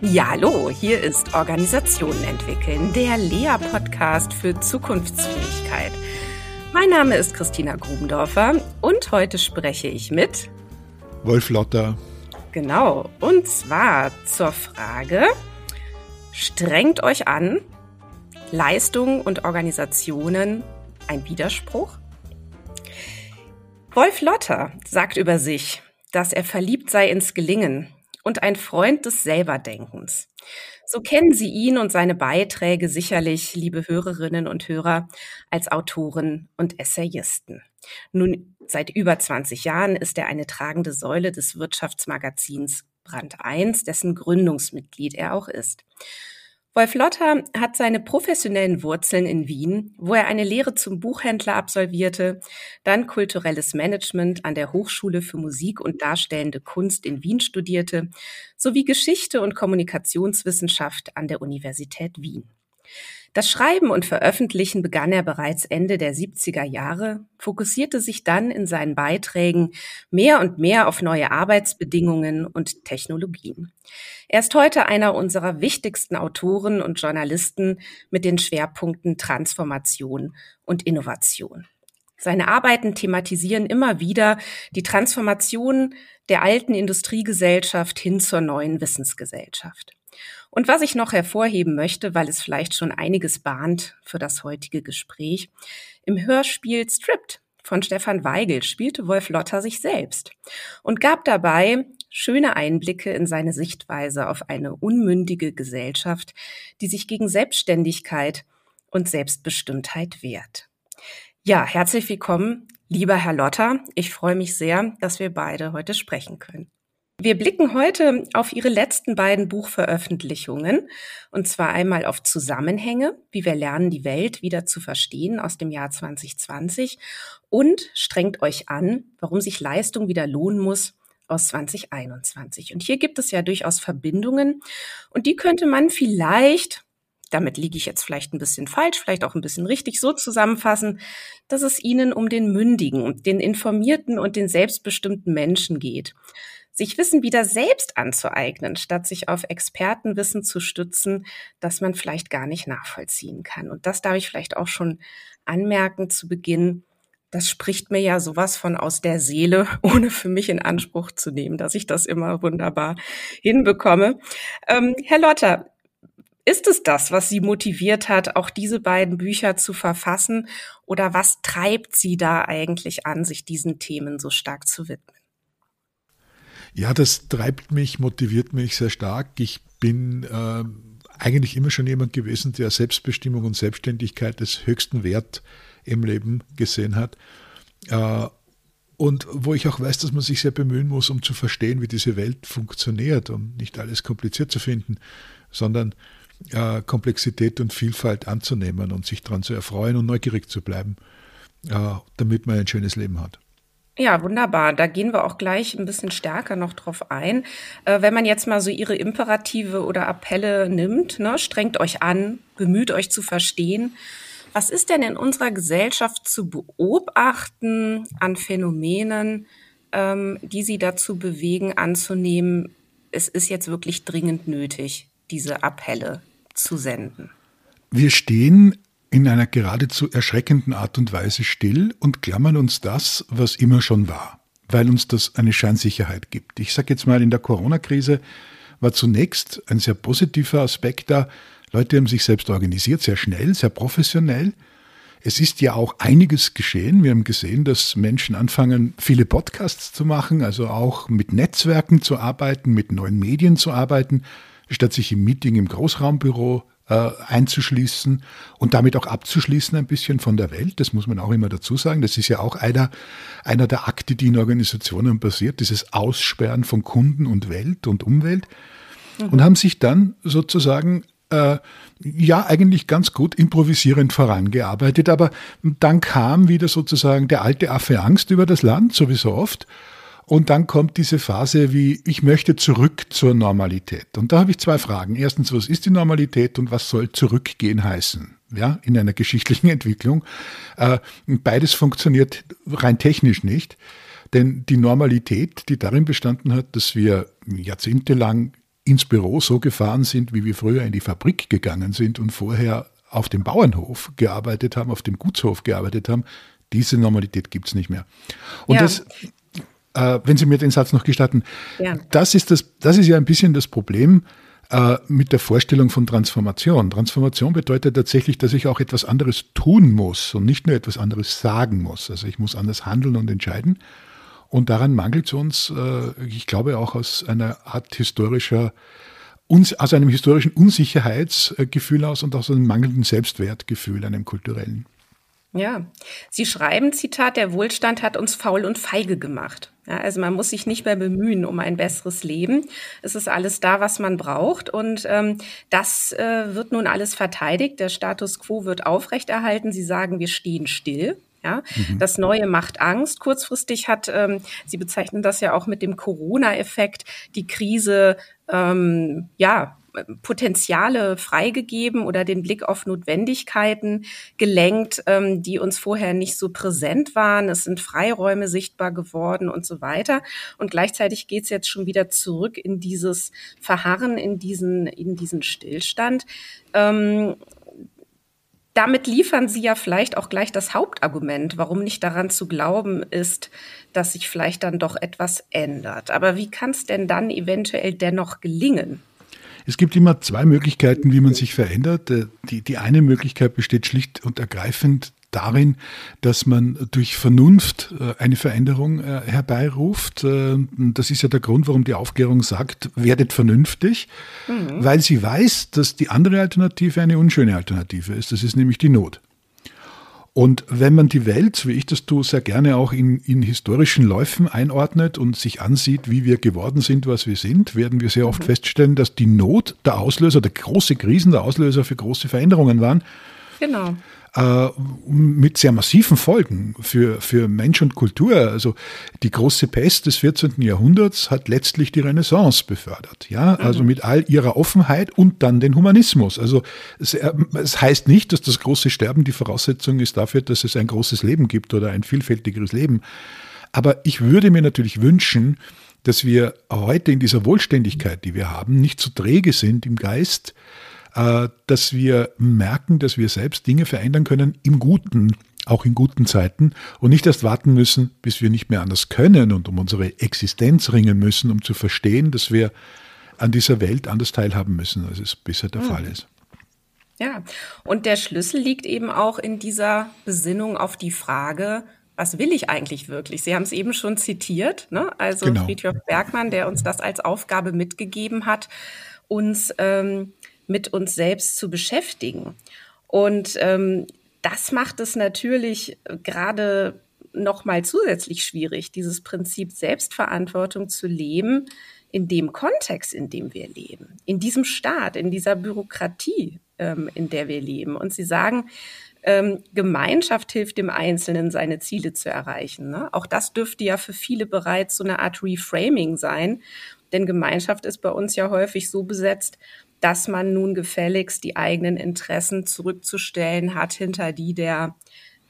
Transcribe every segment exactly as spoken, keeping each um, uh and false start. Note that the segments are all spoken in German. Ja, hallo, hier ist Organisationen entwickeln, der L E A-Podcast für Zukunftsfähigkeit. Mein Name ist Christina Grubendorfer und heute spreche ich mit Wolf Lotter. Genau, und zwar zur Frage, strengt euch an, Leistung und Organisationen ein Widerspruch? Wolf Lotter sagt über sich, dass er verliebt sei ins Gelingen und ein Freund des Selberdenkens. So kennen Sie ihn und seine Beiträge sicherlich, liebe Hörerinnen und Hörer, als Autoren und Essayisten. Nun, seit über zwanzig Jahren ist er eine tragende Säule des Wirtschaftsmagazins Brand eins, dessen Gründungsmitglied er auch ist. Wolf Lotter hat seine professionellen Wurzeln in Wien, wo er eine Lehre zum Buchhändler absolvierte, dann kulturelles Management an der Hochschule für Musik und Darstellende Kunst in Wien studierte, sowie Geschichte und Kommunikationswissenschaft an der Universität Wien. Das Schreiben und Veröffentlichen begann er bereits Ende der siebziger Jahre, fokussierte sich dann in seinen Beiträgen mehr und mehr auf neue Arbeitsbedingungen und Technologien. Er ist heute einer unserer wichtigsten Autoren und Journalisten mit den Schwerpunkten Transformation und Innovation. Seine Arbeiten thematisieren immer wieder die Transformation der alten Industriegesellschaft hin zur neuen Wissensgesellschaft. Und was ich noch hervorheben möchte, weil es vielleicht schon einiges bahnt für das heutige Gespräch, im Hörspiel Stripped von Stefan Weigel spielte Wolf Lotter sich selbst und gab dabei schöne Einblicke in seine Sichtweise auf eine unmündige Gesellschaft, die sich gegen Selbstständigkeit und Selbstbestimmtheit wehrt. Ja, herzlich willkommen, lieber Herr Lotter. Ich freue mich sehr, dass wir beide heute sprechen können. Wir blicken heute auf Ihre letzten beiden Buchveröffentlichungen, und zwar einmal auf Zusammenhänge, wie wir lernen, die Welt wieder zu verstehen, aus dem Jahr zwanzig zwanzig, und Strengt euch an, warum sich Leistung wieder lohnen muss, aus zwanzig einundzwanzig. Und hier gibt es ja durchaus Verbindungen, und die könnte man vielleicht, damit liege ich jetzt vielleicht ein bisschen falsch, vielleicht auch ein bisschen richtig, so zusammenfassen, dass es Ihnen um den mündigen, den informierten und den selbstbestimmten Menschen geht. Sich Wissen wieder selbst anzueignen, statt sich auf Expertenwissen zu stützen, das man vielleicht gar nicht nachvollziehen kann. Und das darf ich vielleicht auch schon anmerken zu Beginn. Das spricht mir ja sowas von aus der Seele, ohne für mich in Anspruch zu nehmen, dass ich das immer wunderbar hinbekomme. Ähm, Herr Lotter, ist es das, was Sie motiviert hat, auch diese beiden Bücher zu verfassen? Oder was treibt Sie da eigentlich an, sich diesen Themen so stark zu widmen? Ja, das treibt mich, motiviert mich sehr stark. Ich bin äh, eigentlich immer schon jemand gewesen, der Selbstbestimmung und Selbstständigkeit als höchsten Wert im Leben gesehen hat. Äh, und wo ich auch weiß, dass man sich sehr bemühen muss, um zu verstehen, wie diese Welt funktioniert, um nicht alles kompliziert zu finden, sondern äh, Komplexität und Vielfalt anzunehmen und sich daran zu erfreuen und neugierig zu bleiben, äh, damit man ein schönes Leben hat. Ja, wunderbar. Da gehen wir auch gleich ein bisschen stärker noch drauf ein. Äh, wenn man jetzt mal so Ihre Imperative oder Appelle nimmt, ne, strengt euch an, bemüht euch zu verstehen. Was ist denn in unserer Gesellschaft zu beobachten an Phänomenen, ähm, die Sie dazu bewegen, anzunehmen, es ist jetzt wirklich dringend nötig, diese Appelle zu senden? Wir stehen in einer geradezu erschreckenden Art und Weise still und klammern uns das, was immer schon war, weil uns das eine Scheinsicherheit gibt. Ich sage jetzt mal, in der Corona-Krise war zunächst ein sehr positiver Aspekt da. Leute haben sich selbst organisiert, sehr schnell, sehr professionell. Es ist ja auch einiges geschehen. Wir haben gesehen, dass Menschen anfangen, viele Podcasts zu machen, also auch mit Netzwerken zu arbeiten, mit neuen Medien zu arbeiten, statt sich im Meeting im Großraumbüro einzuschließen und damit auch abzuschließen ein bisschen von der Welt. Das muss man auch immer dazu sagen. Das ist ja auch einer, einer der Akte, die in Organisationen passiert, dieses Aussperren von Kunden und Welt und Umwelt. Mhm. Und haben sich dann sozusagen, äh, ja, eigentlich ganz gut improvisierend vorangearbeitet. Aber dann kam wieder sozusagen der alte Affe Angst über das Land, sowieso oft. Und dann kommt diese Phase wie, ich möchte zurück zur Normalität. Und da habe ich zwei Fragen. Erstens, was ist die Normalität und was soll zurückgehen heißen? Ja, in einer geschichtlichen Entwicklung. Beides funktioniert rein technisch nicht. Denn die Normalität, die darin bestanden hat, dass wir jahrzehntelang ins Büro so gefahren sind, wie wir früher in die Fabrik gegangen sind und vorher auf dem Bauernhof gearbeitet haben, auf dem Gutshof gearbeitet haben, diese Normalität gibt es nicht mehr. Und ja. das, äh, wenn Sie mir den Satz noch gestatten, ja. das ist das, das ist ja ein bisschen das Problem äh, mit der Vorstellung von Transformation. Transformation bedeutet tatsächlich, dass ich auch etwas anderes tun muss und nicht nur etwas anderes sagen muss. Also ich muss anders handeln und entscheiden. Und daran mangelt es uns, äh, ich glaube, auch aus einer Art historischer, uns, aus einem historischen Unsicherheitsgefühl aus und aus einem mangelnden Selbstwertgefühl, einem kulturellen. Ja, Sie schreiben, Zitat, der Wohlstand hat uns faul und feige gemacht. Ja, also man muss sich nicht mehr bemühen um ein besseres Leben. Es ist alles da, was man braucht. Und ähm, das äh, wird nun alles verteidigt. Der Status quo wird aufrechterhalten. Sie sagen, wir stehen still. Ja, mhm. Das Neue macht Angst. Kurzfristig hat, ähm, Sie bezeichnen das ja auch mit dem Corona-Effekt, die Krise, ähm, ja, Potenziale freigegeben oder den Blick auf Notwendigkeiten gelenkt, ähm, die uns vorher nicht so präsent waren. Es sind Freiräume sichtbar geworden und so weiter. Und gleichzeitig geht es jetzt schon wieder zurück in dieses Verharren, in diesen, in diesen Stillstand. Ähm, Damit liefern Sie ja vielleicht auch gleich das Hauptargument, warum nicht daran zu glauben ist, dass sich vielleicht dann doch etwas ändert. Aber wie kann es denn dann eventuell dennoch gelingen? Es gibt immer zwei Möglichkeiten, wie man sich verändert. Die, die eine Möglichkeit besteht schlicht und ergreifend darin, dass man durch Vernunft eine Veränderung herbeiruft. Das ist ja der Grund, warum die Aufklärung sagt, werdet vernünftig, mhm. weil sie weiß, dass die andere Alternative eine unschöne Alternative ist. Das ist nämlich die Not. Und wenn man die Welt, wie ich das tue, sehr gerne auch in, in historischen Läufen einordnet und sich ansieht, wie wir geworden sind, was wir sind, werden wir sehr oft mhm. feststellen, dass die Not der Auslöser, der große Krisen, der Auslöser für große Veränderungen waren. Genau. Mit sehr massiven Folgen für, für Mensch und Kultur. Also die große Pest des vierzehnten. Jahrhunderts hat letztlich die Renaissance befördert. Ja, also mit all ihrer Offenheit und dann den Humanismus. Also es, es heißt nicht, dass das große Sterben die Voraussetzung ist dafür, dass es ein großes Leben gibt oder ein vielfältigeres Leben. Aber ich würde mir natürlich wünschen, dass wir heute in dieser Wohlständigkeit, die wir haben, nicht zu träge sind im Geist, dass wir merken, dass wir selbst Dinge verändern können im Guten, auch in guten Zeiten und nicht erst warten müssen, bis wir nicht mehr anders können und um unsere Existenz ringen müssen, um zu verstehen, dass wir an dieser Welt anders teilhaben müssen, als es bisher der mhm. Fall ist. Ja, und der Schlüssel liegt eben auch in dieser Besinnung auf die Frage, was will ich eigentlich wirklich? Sie haben es eben schon zitiert, ne? Also genau. Friedrich Bergmann, der uns das als Aufgabe mitgegeben hat, uns ähm, mit uns selbst zu beschäftigen. Und ähm, das macht es natürlich gerade noch mal zusätzlich schwierig, dieses Prinzip Selbstverantwortung zu leben in dem Kontext, in dem wir leben, in diesem Staat, in dieser Bürokratie, ähm, in der wir leben. Und Sie sagen, ähm, Gemeinschaft hilft dem Einzelnen, seine Ziele zu erreichen, ne? Auch das dürfte ja für viele bereits so eine Art Reframing sein, denn Gemeinschaft ist bei uns ja häufig so besetzt, dass man nun gefälligst die eigenen Interessen zurückzustellen hat hinter die der,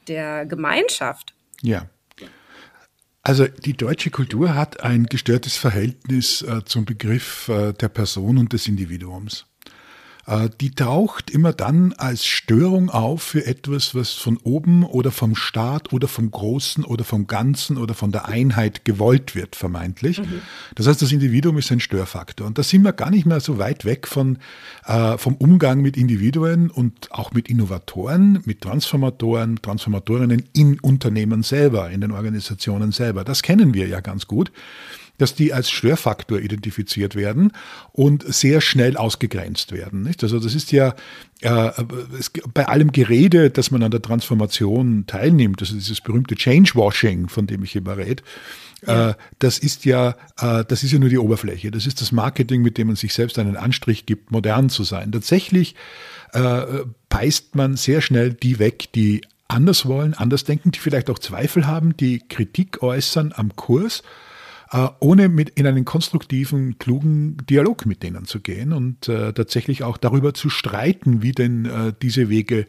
der Gemeinschaft. Ja, also die deutsche Kultur hat ein gestörtes Verhältnis äh, zum Begriff äh, der Person und des Individuums. Äh, die taucht immer dann als Störung auf für etwas, was von oben oder vom Staat oder vom Großen oder vom Ganzen oder von der Einheit gewollt wird, vermeintlich. Mhm. Das heißt, das Individuum ist ein Störfaktor. Und da sind wir gar nicht mehr so weit weg von, äh, vom Umgang mit Individuen und auch mit Innovatoren, mit Transformatoren, Transformatorinnen in Unternehmen selber, in den Organisationen selber. Das kennen wir ja ganz gut, dass die als Störfaktor identifiziert werden und sehr schnell ausgegrenzt werden, nicht? Also das ist ja äh, es, bei allem Gerede, dass man an der Transformation teilnimmt, also dieses berühmte Change-Washing, von dem ich immer rede, ja. äh, das ist ja äh, das ist ja nur die Oberfläche. Das ist das Marketing, mit dem man sich selbst einen Anstrich gibt, modern zu sein. Tatsächlich äh, beißt man sehr schnell die weg, die anders wollen, anders denken, die vielleicht auch Zweifel haben, die Kritik äußern am Kurs, ohne mit in einen konstruktiven, klugen Dialog mit denen zu gehen und äh, tatsächlich auch darüber zu streiten, wie denn äh, diese Wege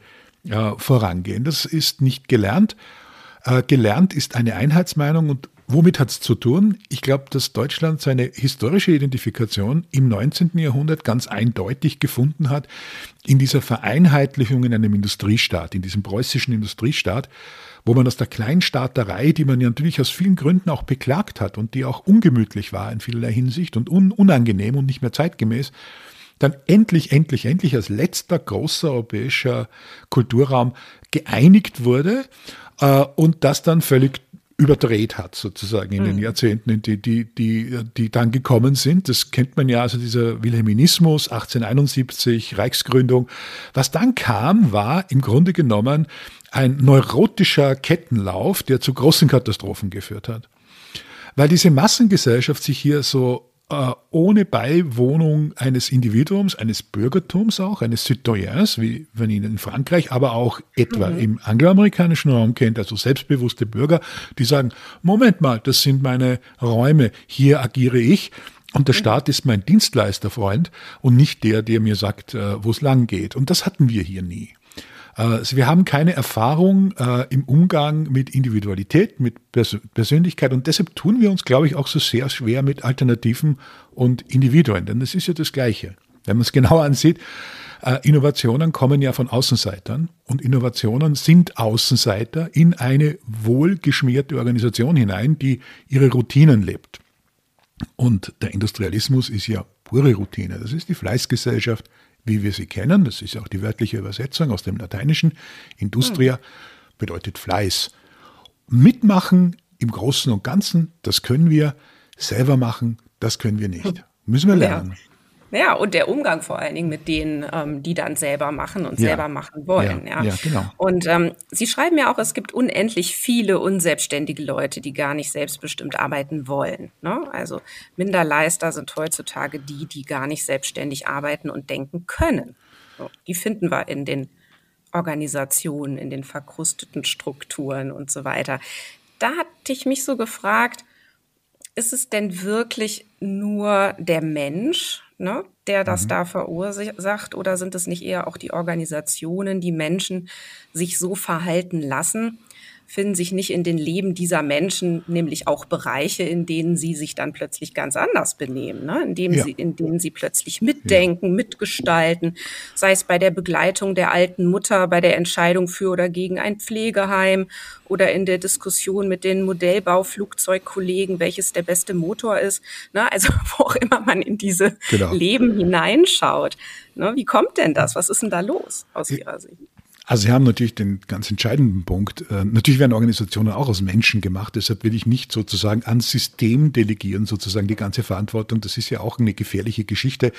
äh, vorangehen. Das ist nicht gelernt. Äh, gelernt ist eine Einheitsmeinung und Womit hat es zu tun? Ich glaube, dass Deutschland seine historische Identifikation im neunzehnten Jahrhundert ganz eindeutig gefunden hat in dieser Vereinheitlichung in einem Industriestaat, in diesem preußischen Industriestaat, wo man aus der Kleinstaaterei, die man ja natürlich aus vielen Gründen auch beklagt hat und die auch ungemütlich war in vielerlei Hinsicht und un- unangenehm und nicht mehr zeitgemäß, dann endlich, endlich, endlich als letzter großer europäischer Kulturraum geeinigt wurde äh, und das dann völlig überdreht hat, sozusagen in den Jahrzehnten, die, die, die, die dann gekommen sind. Das kennt man ja, also dieser Wilhelminismus, achtzehnhunderteinundsiebzig, Reichsgründung. Was dann kam, war im Grunde genommen ein neurotischer Kettenlauf, der zu großen Katastrophen geführt hat. Weil diese Massengesellschaft sich hier so äh, ohne Beiwohnung eines Individuums, eines Bürgertums auch, eines Citoyens, wie man ihn in Frankreich, aber auch etwa mhm. im angloamerikanischen Raum kennt, also selbstbewusste Bürger, die sagen, Moment mal, das sind meine Räume, hier agiere ich und der mhm. Staat ist mein Dienstleisterfreund und nicht der, der mir sagt, wo es lang geht. Und das hatten wir hier nie. Also wir haben keine Erfahrung äh, im Umgang mit Individualität, mit Pers- Persönlichkeit und deshalb tun wir uns, glaube ich, auch so sehr schwer mit Alternativen und Individuen, denn das ist ja das Gleiche. Wenn man es genauer ansieht, äh, Innovationen kommen ja von Außenseitern und Innovationen sind Außenseiter in eine wohlgeschmierte Organisation hinein, die ihre Routinen lebt. Und der Industrialismus ist ja pure Routine, das ist die Fleißgesellschaft, wie wir sie kennen, das ist auch die wörtliche Übersetzung aus dem Lateinischen, Industria bedeutet Fleiß. Mitmachen im Großen und Ganzen, das können wir, selber machen, das können wir nicht. Müssen wir lernen. Ja, ja und der Umgang vor allen Dingen mit denen, die dann selber machen und ja. selber machen wollen. Ja, ja. ja genau. Und ähm, Sie schreiben ja auch, es gibt unendlich viele unselbstständige Leute, die gar nicht selbstbestimmt arbeiten wollen. Ne? Also Minderleister sind heutzutage die, die gar nicht selbstständig arbeiten und denken können. So, die finden wir in den Organisationen, in den verkrusteten Strukturen und so weiter. Da hatte ich mich so gefragt, ist es denn wirklich nur der Mensch, ne, der das mhm. da verursacht, oder sind es nicht eher auch die Organisationen, die Menschen sich so verhalten lassen? Finden sich nicht in den Leben dieser Menschen nämlich auch Bereiche, in denen sie sich dann plötzlich ganz anders benehmen, ne? in, dem ja. sie, in denen sie plötzlich mitdenken, ja. mitgestalten, sei es bei der Begleitung der alten Mutter, bei der Entscheidung für oder gegen ein Pflegeheim oder in der Diskussion mit den Modellbauflugzeugkollegen, welches der beste Motor ist, ne? Also wo auch immer man in diese genau. Leben hineinschaut. Ne? Wie kommt denn das? Was ist denn da los aus ich- Ihrer Sicht? Also Sie haben natürlich den ganz entscheidenden Punkt. Natürlich werden Organisationen auch aus Menschen gemacht, deshalb will ich nicht sozusagen ans System delegieren, sozusagen die ganze Verantwortung. Das ist ja auch eine gefährliche Geschichte,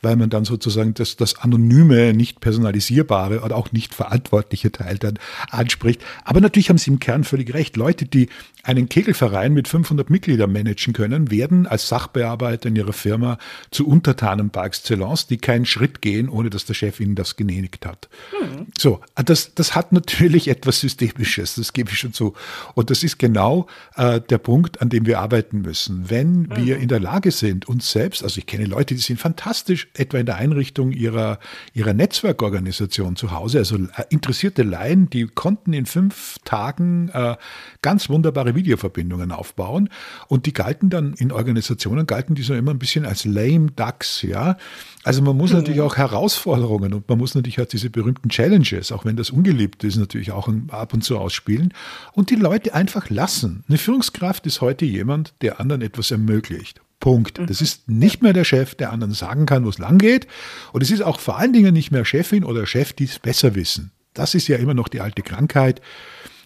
weil man dann sozusagen das, das anonyme, nicht personalisierbare oder auch nicht verantwortliche Teil dann anspricht. Aber natürlich haben Sie im Kern völlig recht. Leute, die einen Kegelverein mit fünfhundert Mitgliedern managen können, werden als Sachbearbeiter in ihrer Firma zu Untertanen par excellence, die keinen Schritt gehen, ohne dass der Chef ihnen das genehmigt hat. Hm. So. Das, das hat natürlich etwas Systemisches, das gebe ich schon zu. Und das ist genau äh, der Punkt, an dem wir arbeiten müssen. Wenn mhm. wir in der Lage sind, uns selbst, also ich kenne Leute, die sind fantastisch, etwa in der Einrichtung ihrer, ihrer Netzwerkorganisation zu Hause, also interessierte Laien, die konnten in fünf Tagen äh, ganz wunderbare Videoverbindungen aufbauen. Und die galten dann in Organisationen, galten die so immer ein bisschen als lame ducks, ja. Also man muss mhm. natürlich auch Herausforderungen und man muss natürlich auch diese berühmten Challenges, auch wenn das ungeliebt ist, natürlich auch ab und zu ausspielen und die Leute einfach lassen. Eine Führungskraft ist heute jemand, der anderen etwas ermöglicht. Punkt. Mhm. Das ist nicht mehr der Chef, der anderen sagen kann, wo es lang geht. Und es ist auch vor allen Dingen nicht mehr Chefin oder Chef, die es besser wissen. Das ist ja immer noch die alte Krankheit.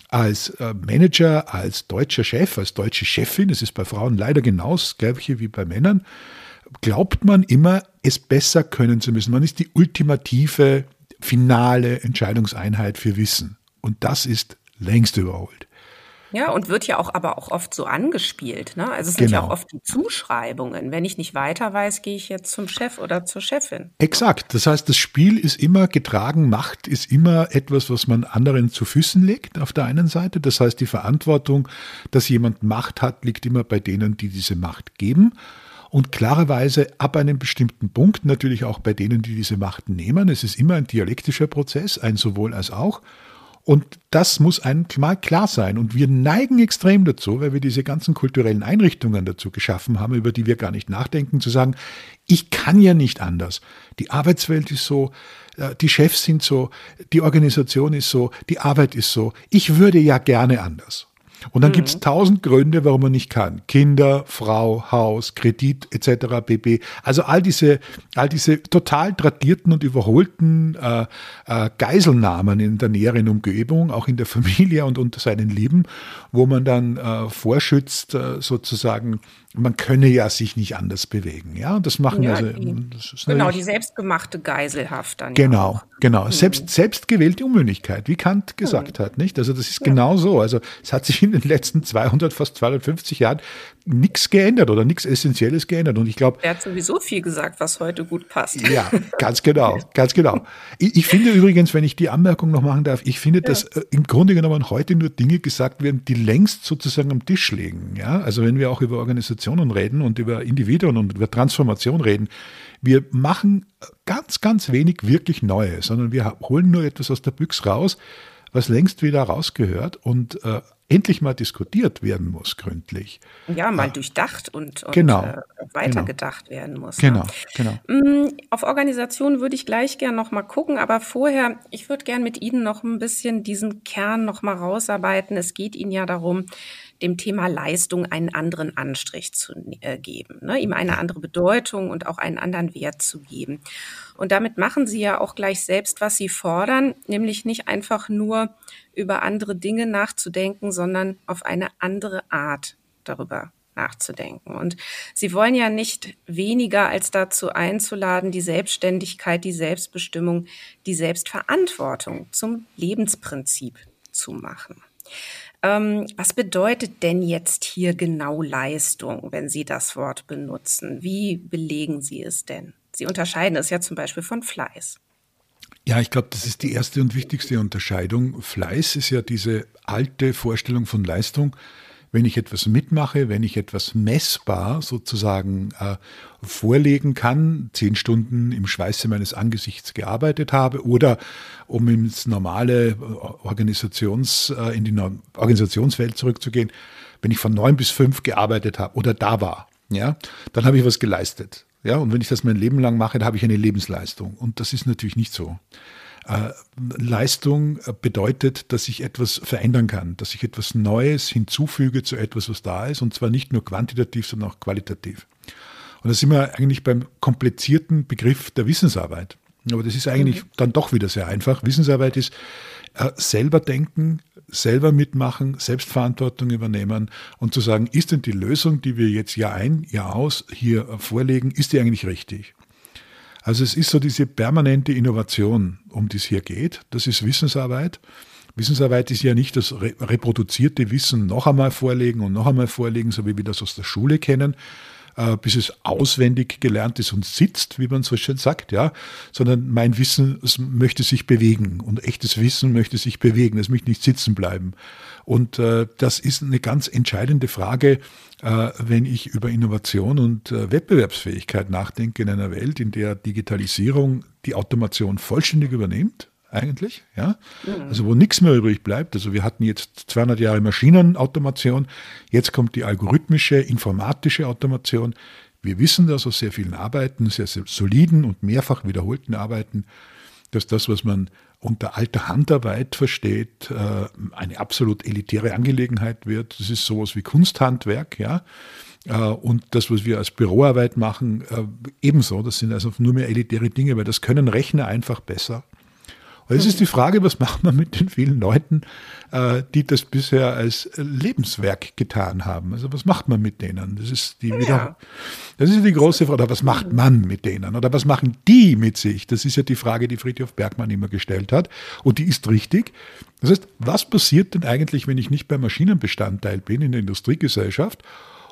Als Manager, als deutscher Chef, als deutsche Chefin, es ist bei Frauen leider genau das Gleiche wie bei Männern, glaubt man immer, es besser können zu müssen. Man ist die ultimative, finale Entscheidungseinheit für Wissen. Und das ist längst überholt. Ja, und wird ja auch aber auch oft so angespielt. Ne? Also es sind genau. ja auch oft die Zuschreibungen. Wenn ich nicht weiter weiß, gehe ich jetzt zum Chef oder zur Chefin. Exakt. Das heißt, das Spiel ist immer getragen, Macht ist immer etwas, was man anderen zu Füßen legt auf der einen Seite. Das heißt, die Verantwortung, dass jemand Macht hat, liegt immer bei denen, die diese Macht geben. Und klarerweise ab einem bestimmten Punkt, natürlich auch bei denen, die diese Macht nehmen, es ist immer ein dialektischer Prozess, ein sowohl als auch. Und das muss einem mal klar sein. Und wir neigen extrem dazu, weil wir diese ganzen kulturellen Einrichtungen dazu geschaffen haben, über die wir gar nicht nachdenken, zu sagen, ich kann ja nicht anders. Die Arbeitswelt ist so, die Chefs sind so, die Organisation ist so, die Arbeit ist so. Ich würde ja gerne anders. Und dann mhm. gibt es tausend Gründe, warum man nicht kann. Kinder, Frau, Haus, Kredit et cetera pp. Also all diese, all diese total tradierten und überholten äh, äh, Geiselnahmen in der näheren Umgebung, auch in der Familie und unter seinen Lieben, wo man dann äh, vorschützt äh, sozusagen, man könne ja sich nicht anders bewegen. Ja, das machen ja, also. Das ist genau, die selbstgemachte Geiselhaft dann. Genau, ja genau. Mhm. Selbst, selbstgewählte Unmündigkeit, wie Kant gesagt mhm. hat, nicht? Also, das ist ja. genau so. Also, es hat sich in den letzten zweihundert, fast zweihundertfünfzig Jahren nichts geändert oder nichts Essentielles geändert. Und ich glaube. Er hat sowieso viel gesagt, was heute gut passt. Ja, ganz genau, ganz genau. Ich, ich finde übrigens, wenn ich die Anmerkung noch machen darf, ich finde, ja. dass äh, im Grunde genommen heute nur Dinge gesagt werden, die längst sozusagen am Tisch liegen. Ja, also, wenn wir auch über Organisation reden und über Individuen und über Transformation reden. Wir machen ganz, ganz wenig wirklich Neues, sondern wir holen nur etwas aus der Büchse raus, was längst wieder rausgehört und äh, endlich mal diskutiert werden muss, gründlich. Ja, mal ah. durchdacht und, und genau. äh, weitergedacht genau. werden muss. Genau, ja. genau. Auf Organisation würde ich gleich gern noch mal gucken, aber vorher, ich würde gern mit Ihnen noch ein bisschen diesen Kern noch mal rausarbeiten. Es geht Ihnen ja darum, dem Thema Leistung einen anderen Anstrich zu äh, geben, ne? Ihm eine andere Bedeutung und auch einen anderen Wert zu geben. Und damit machen Sie ja auch gleich selbst, was Sie fordern, nämlich nicht einfach nur über andere Dinge nachzudenken, sondern auf eine andere Art darüber nachzudenken. Und Sie wollen ja nicht weniger als dazu einzuladen, die Selbstständigkeit, die Selbstbestimmung, die Selbstverantwortung zum Lebensprinzip zu machen. Was bedeutet denn jetzt hier genau Leistung, wenn Sie das Wort benutzen? Wie belegen Sie es denn? Sie unterscheiden es ja zum Beispiel von Fleiß. Ja, ich glaube, das ist die erste und wichtigste Unterscheidung. Fleiß ist ja diese alte Vorstellung von Leistung. Wenn ich etwas mitmache, wenn ich etwas messbar sozusagen äh, vorlegen kann, zehn Stunden im Schweiße meines Angesichts gearbeitet habe oder um ins normale Organisations, äh, in die no- Organisationswelt zurückzugehen, wenn ich von neun bis fünf gearbeitet habe oder da war, ja, dann habe ich was geleistet. Ja, und wenn ich das mein Leben lang mache, dann habe ich eine Lebensleistung. Und das ist natürlich nicht so. Leistung bedeutet, dass ich etwas verändern kann, dass ich etwas Neues hinzufüge zu etwas, was da ist, und zwar nicht nur quantitativ, sondern auch qualitativ. Und da sind wir eigentlich beim komplizierten Begriff der Wissensarbeit. Aber das ist eigentlich okay. dann doch wieder sehr einfach. Wissensarbeit ist äh, selber denken, selber mitmachen, Selbstverantwortung übernehmen und zu sagen, ist denn die Lösung, die wir jetzt Jahr ein, Jahr aus hier vorlegen, ist die eigentlich richtig? Also es ist so diese permanente Innovation, um die es hier geht. Das ist Wissensarbeit. Wissensarbeit ist ja nicht das reproduzierte Wissen noch einmal vorlegen und noch einmal vorlegen, so wie wir das aus der Schule kennen, bis es auswendig gelernt ist und sitzt, wie man so schön sagt, ja, sondern mein Wissen möchte sich bewegen und echtes Wissen möchte sich bewegen, es möchte nicht sitzen bleiben. Und äh, das ist eine ganz entscheidende Frage, äh, wenn ich über Innovation und äh, Wettbewerbsfähigkeit nachdenke in einer Welt, in der Digitalisierung die Automation vollständig übernimmt. Eigentlich, ja, also wo nichts mehr übrig bleibt. Also wir hatten jetzt zweihundert Jahre Maschinenautomation, jetzt kommt die algorithmische, informatische Automation. Wir wissen das aus sehr vielen Arbeiten, sehr, sehr soliden und mehrfach wiederholten Arbeiten, dass das, was man unter alter Handarbeit versteht, eine absolut elitäre Angelegenheit wird. Das ist sowas wie Kunsthandwerk, ja. Und das, was wir als Büroarbeit machen, ebenso. Das sind also nur mehr elitäre Dinge, weil das können Rechner einfach besser. Und es ist die Frage, was macht man mit den vielen Leuten, die das bisher als Lebenswerk getan haben? Also was macht man mit denen? Das ist die, ja. das ist die große Frage. Oder was macht man mit denen? Oder was machen die mit sich? Das ist ja die Frage, die Friedrich Bergmann immer gestellt hat. Und die ist richtig. Das heißt, was passiert denn eigentlich, wenn ich nicht beim Maschinenbestandteil bin in der Industriegesellschaft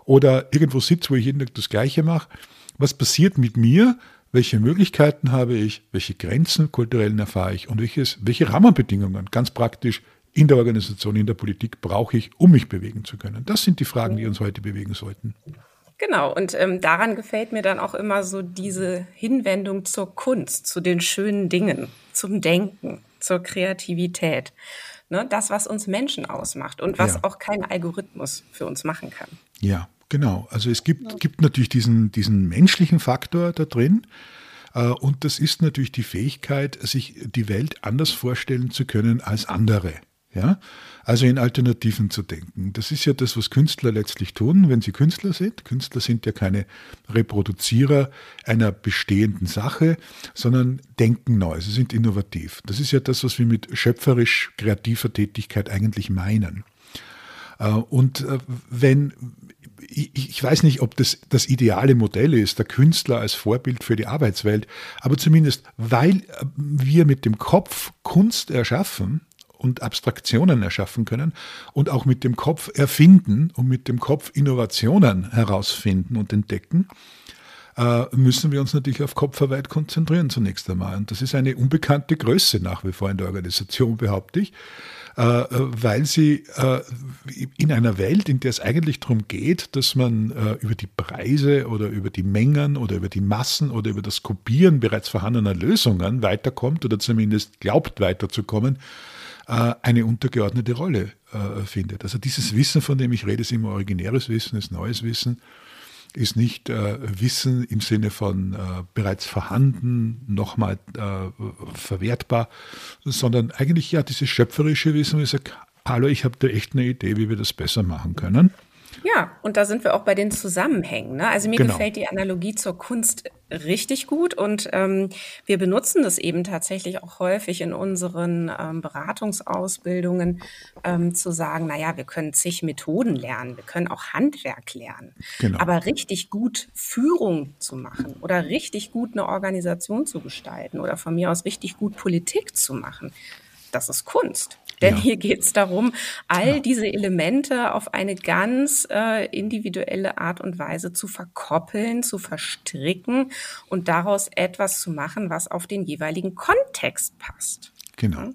oder irgendwo sitze, wo ich jeden Tag das Gleiche mache? Was passiert mit mir? Welche Möglichkeiten habe ich, welche Grenzen kulturellen erfahre ich und welches, welche Rahmenbedingungen ganz praktisch in der Organisation, in der Politik brauche ich, um mich bewegen zu können? Das sind die Fragen, die uns heute bewegen sollten. Genau, und ähm, daran gefällt mir dann auch immer so diese Hinwendung zur Kunst, zu den schönen Dingen, zum Denken, zur Kreativität. ne, das, was uns Menschen ausmacht und was ja. auch kein Algorithmus für uns machen kann. Ja, genau. Also es gibt, ja. gibt natürlich diesen, diesen menschlichen Faktor da drin. Und das ist natürlich die Fähigkeit, sich die Welt anders vorstellen zu können als andere. Ja? Also in Alternativen zu denken. Das ist ja das, was Künstler letztlich tun, wenn sie Künstler sind. Künstler sind ja keine Reproduzierer einer bestehenden Sache, sondern denken neu. Sie sind innovativ. Das ist ja das, was wir mit schöpferisch kreativer Tätigkeit eigentlich meinen. Und wenn... Ich weiß nicht, ob das das ideale Modell ist, der Künstler als Vorbild für die Arbeitswelt, aber zumindest, weil wir mit dem Kopf Kunst erschaffen und Abstraktionen erschaffen können und auch mit dem Kopf erfinden und mit dem Kopf Innovationen herausfinden und entdecken, müssen wir uns natürlich auf Kopfarbeit konzentrieren zunächst einmal. Und das ist eine unbekannte Größe nach wie vor in der Organisation, behaupte ich, weil sie in einer Welt, in der es eigentlich darum geht, dass man über die Preise oder über die Mengen oder über die Massen oder über das Kopieren bereits vorhandener Lösungen weiterkommt oder zumindest glaubt weiterzukommen, eine untergeordnete Rolle findet. Also dieses Wissen, von dem ich rede, ist immer originäres Wissen, ist neues Wissen, ist nicht äh, Wissen im Sinne von äh, bereits vorhanden, nochmal äh, verwertbar, sondern eigentlich ja dieses schöpferische Wissen, wo ich sage, hallo, ich habe da echt eine Idee, wie wir das besser machen können. Ja, und da sind wir auch bei den Zusammenhängen. Ne? Also mir genau. gefällt die Analogie zur Kunst richtig gut und ähm, wir benutzen das eben tatsächlich auch häufig in unseren ähm, Beratungsausbildungen, ähm, zu sagen, naja, wir können zig Methoden lernen, wir können auch Handwerk lernen. Genau. Aber richtig gut Führung zu machen oder richtig gut eine Organisation zu gestalten oder von mir aus richtig gut Politik zu machen, das ist Kunst. Denn ja. hier geht es darum, all ja. diese Elemente auf eine ganz äh, individuelle Art und Weise zu verkoppeln, zu verstricken und daraus etwas zu machen, was auf den jeweiligen Kontext passt. Genau.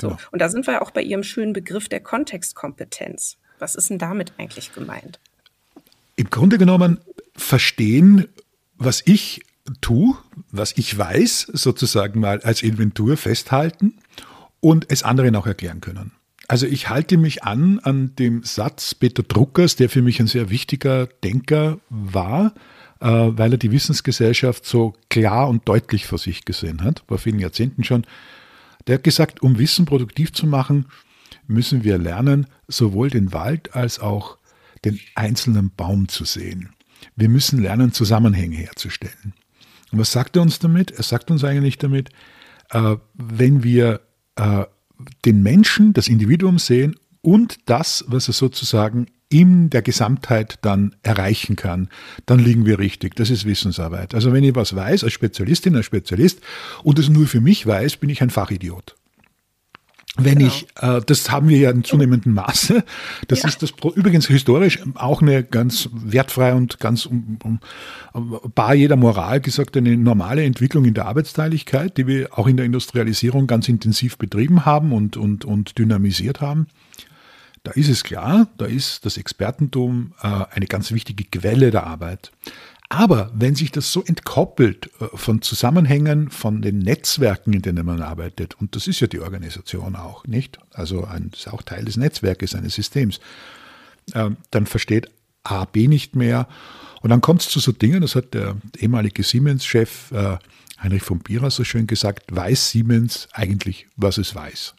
So. genau. Und da sind wir auch bei Ihrem schönen Begriff der Kontextkompetenz. Was ist denn damit eigentlich gemeint? Im Grunde genommen verstehen, was ich tue, was ich weiß, sozusagen mal als Inventur festhalten und es anderen auch erklären können. Also ich halte mich an an dem Satz Peter Druckers, der für mich ein sehr wichtiger Denker war, äh, weil er die Wissensgesellschaft so klar und deutlich vor sich gesehen hat, vor vielen Jahrzehnten schon. Der hat gesagt, um Wissen produktiv zu machen, müssen wir lernen, sowohl den Wald als auch den einzelnen Baum zu sehen. Wir müssen lernen, Zusammenhänge herzustellen. Und was sagt er uns damit? Er sagt uns eigentlich damit, äh, wenn wir den Menschen, das Individuum sehen und das, was er sozusagen in der Gesamtheit dann erreichen kann, dann liegen wir richtig. Das ist Wissensarbeit. Also wenn ich was weiß, als Spezialistin, als Spezialist und es nur für mich weiß, bin ich ein Fachidiot. Wenn genau. ich, äh, das haben wir ja in zunehmendem Maße, das ja. ist das übrigens historisch auch eine ganz wertfrei und ganz um, um, um, bar jeder Moral gesagt eine normale Entwicklung in der Arbeitsteiligkeit, die wir auch in der Industrialisierung ganz intensiv betrieben haben und, und, und dynamisiert haben. Da ist es klar, da ist das Expertentum äh, eine ganz wichtige Quelle der Arbeit. Aber wenn sich das so entkoppelt von Zusammenhängen, von den Netzwerken, in denen man arbeitet, und das ist ja die Organisation auch, nicht? Also ein, das ist auch Teil des Netzwerkes, eines Systems, dann versteht A, B nicht mehr. Und dann kommt es zu so Dingen, das hat der ehemalige Siemens-Chef Heinrich von Pierer so schön gesagt, weiß Siemens eigentlich, was es weiß?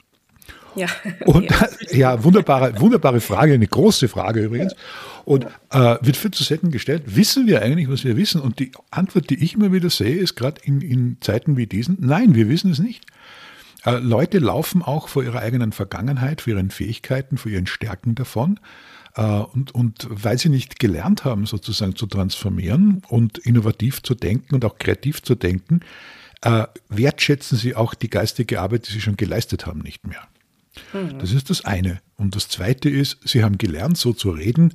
Ja, und, ja wunderbare, wunderbare Frage, eine große Frage übrigens. Und äh, wird viel zu selten gestellt, wissen wir eigentlich, was wir wissen? Und die Antwort, die ich immer wieder sehe, ist gerade in, in Zeiten wie diesen, nein, wir wissen es nicht. Äh, Leute laufen auch vor ihrer eigenen Vergangenheit, vor ihren Fähigkeiten, vor ihren Stärken davon. Äh, und, und weil sie nicht gelernt haben, sozusagen zu transformieren und innovativ zu denken und auch kreativ zu denken, äh, wertschätzen sie auch die geistige Arbeit, die sie schon geleistet haben, nicht mehr. Das ist das eine. Und das zweite ist, sie haben gelernt, so zu reden,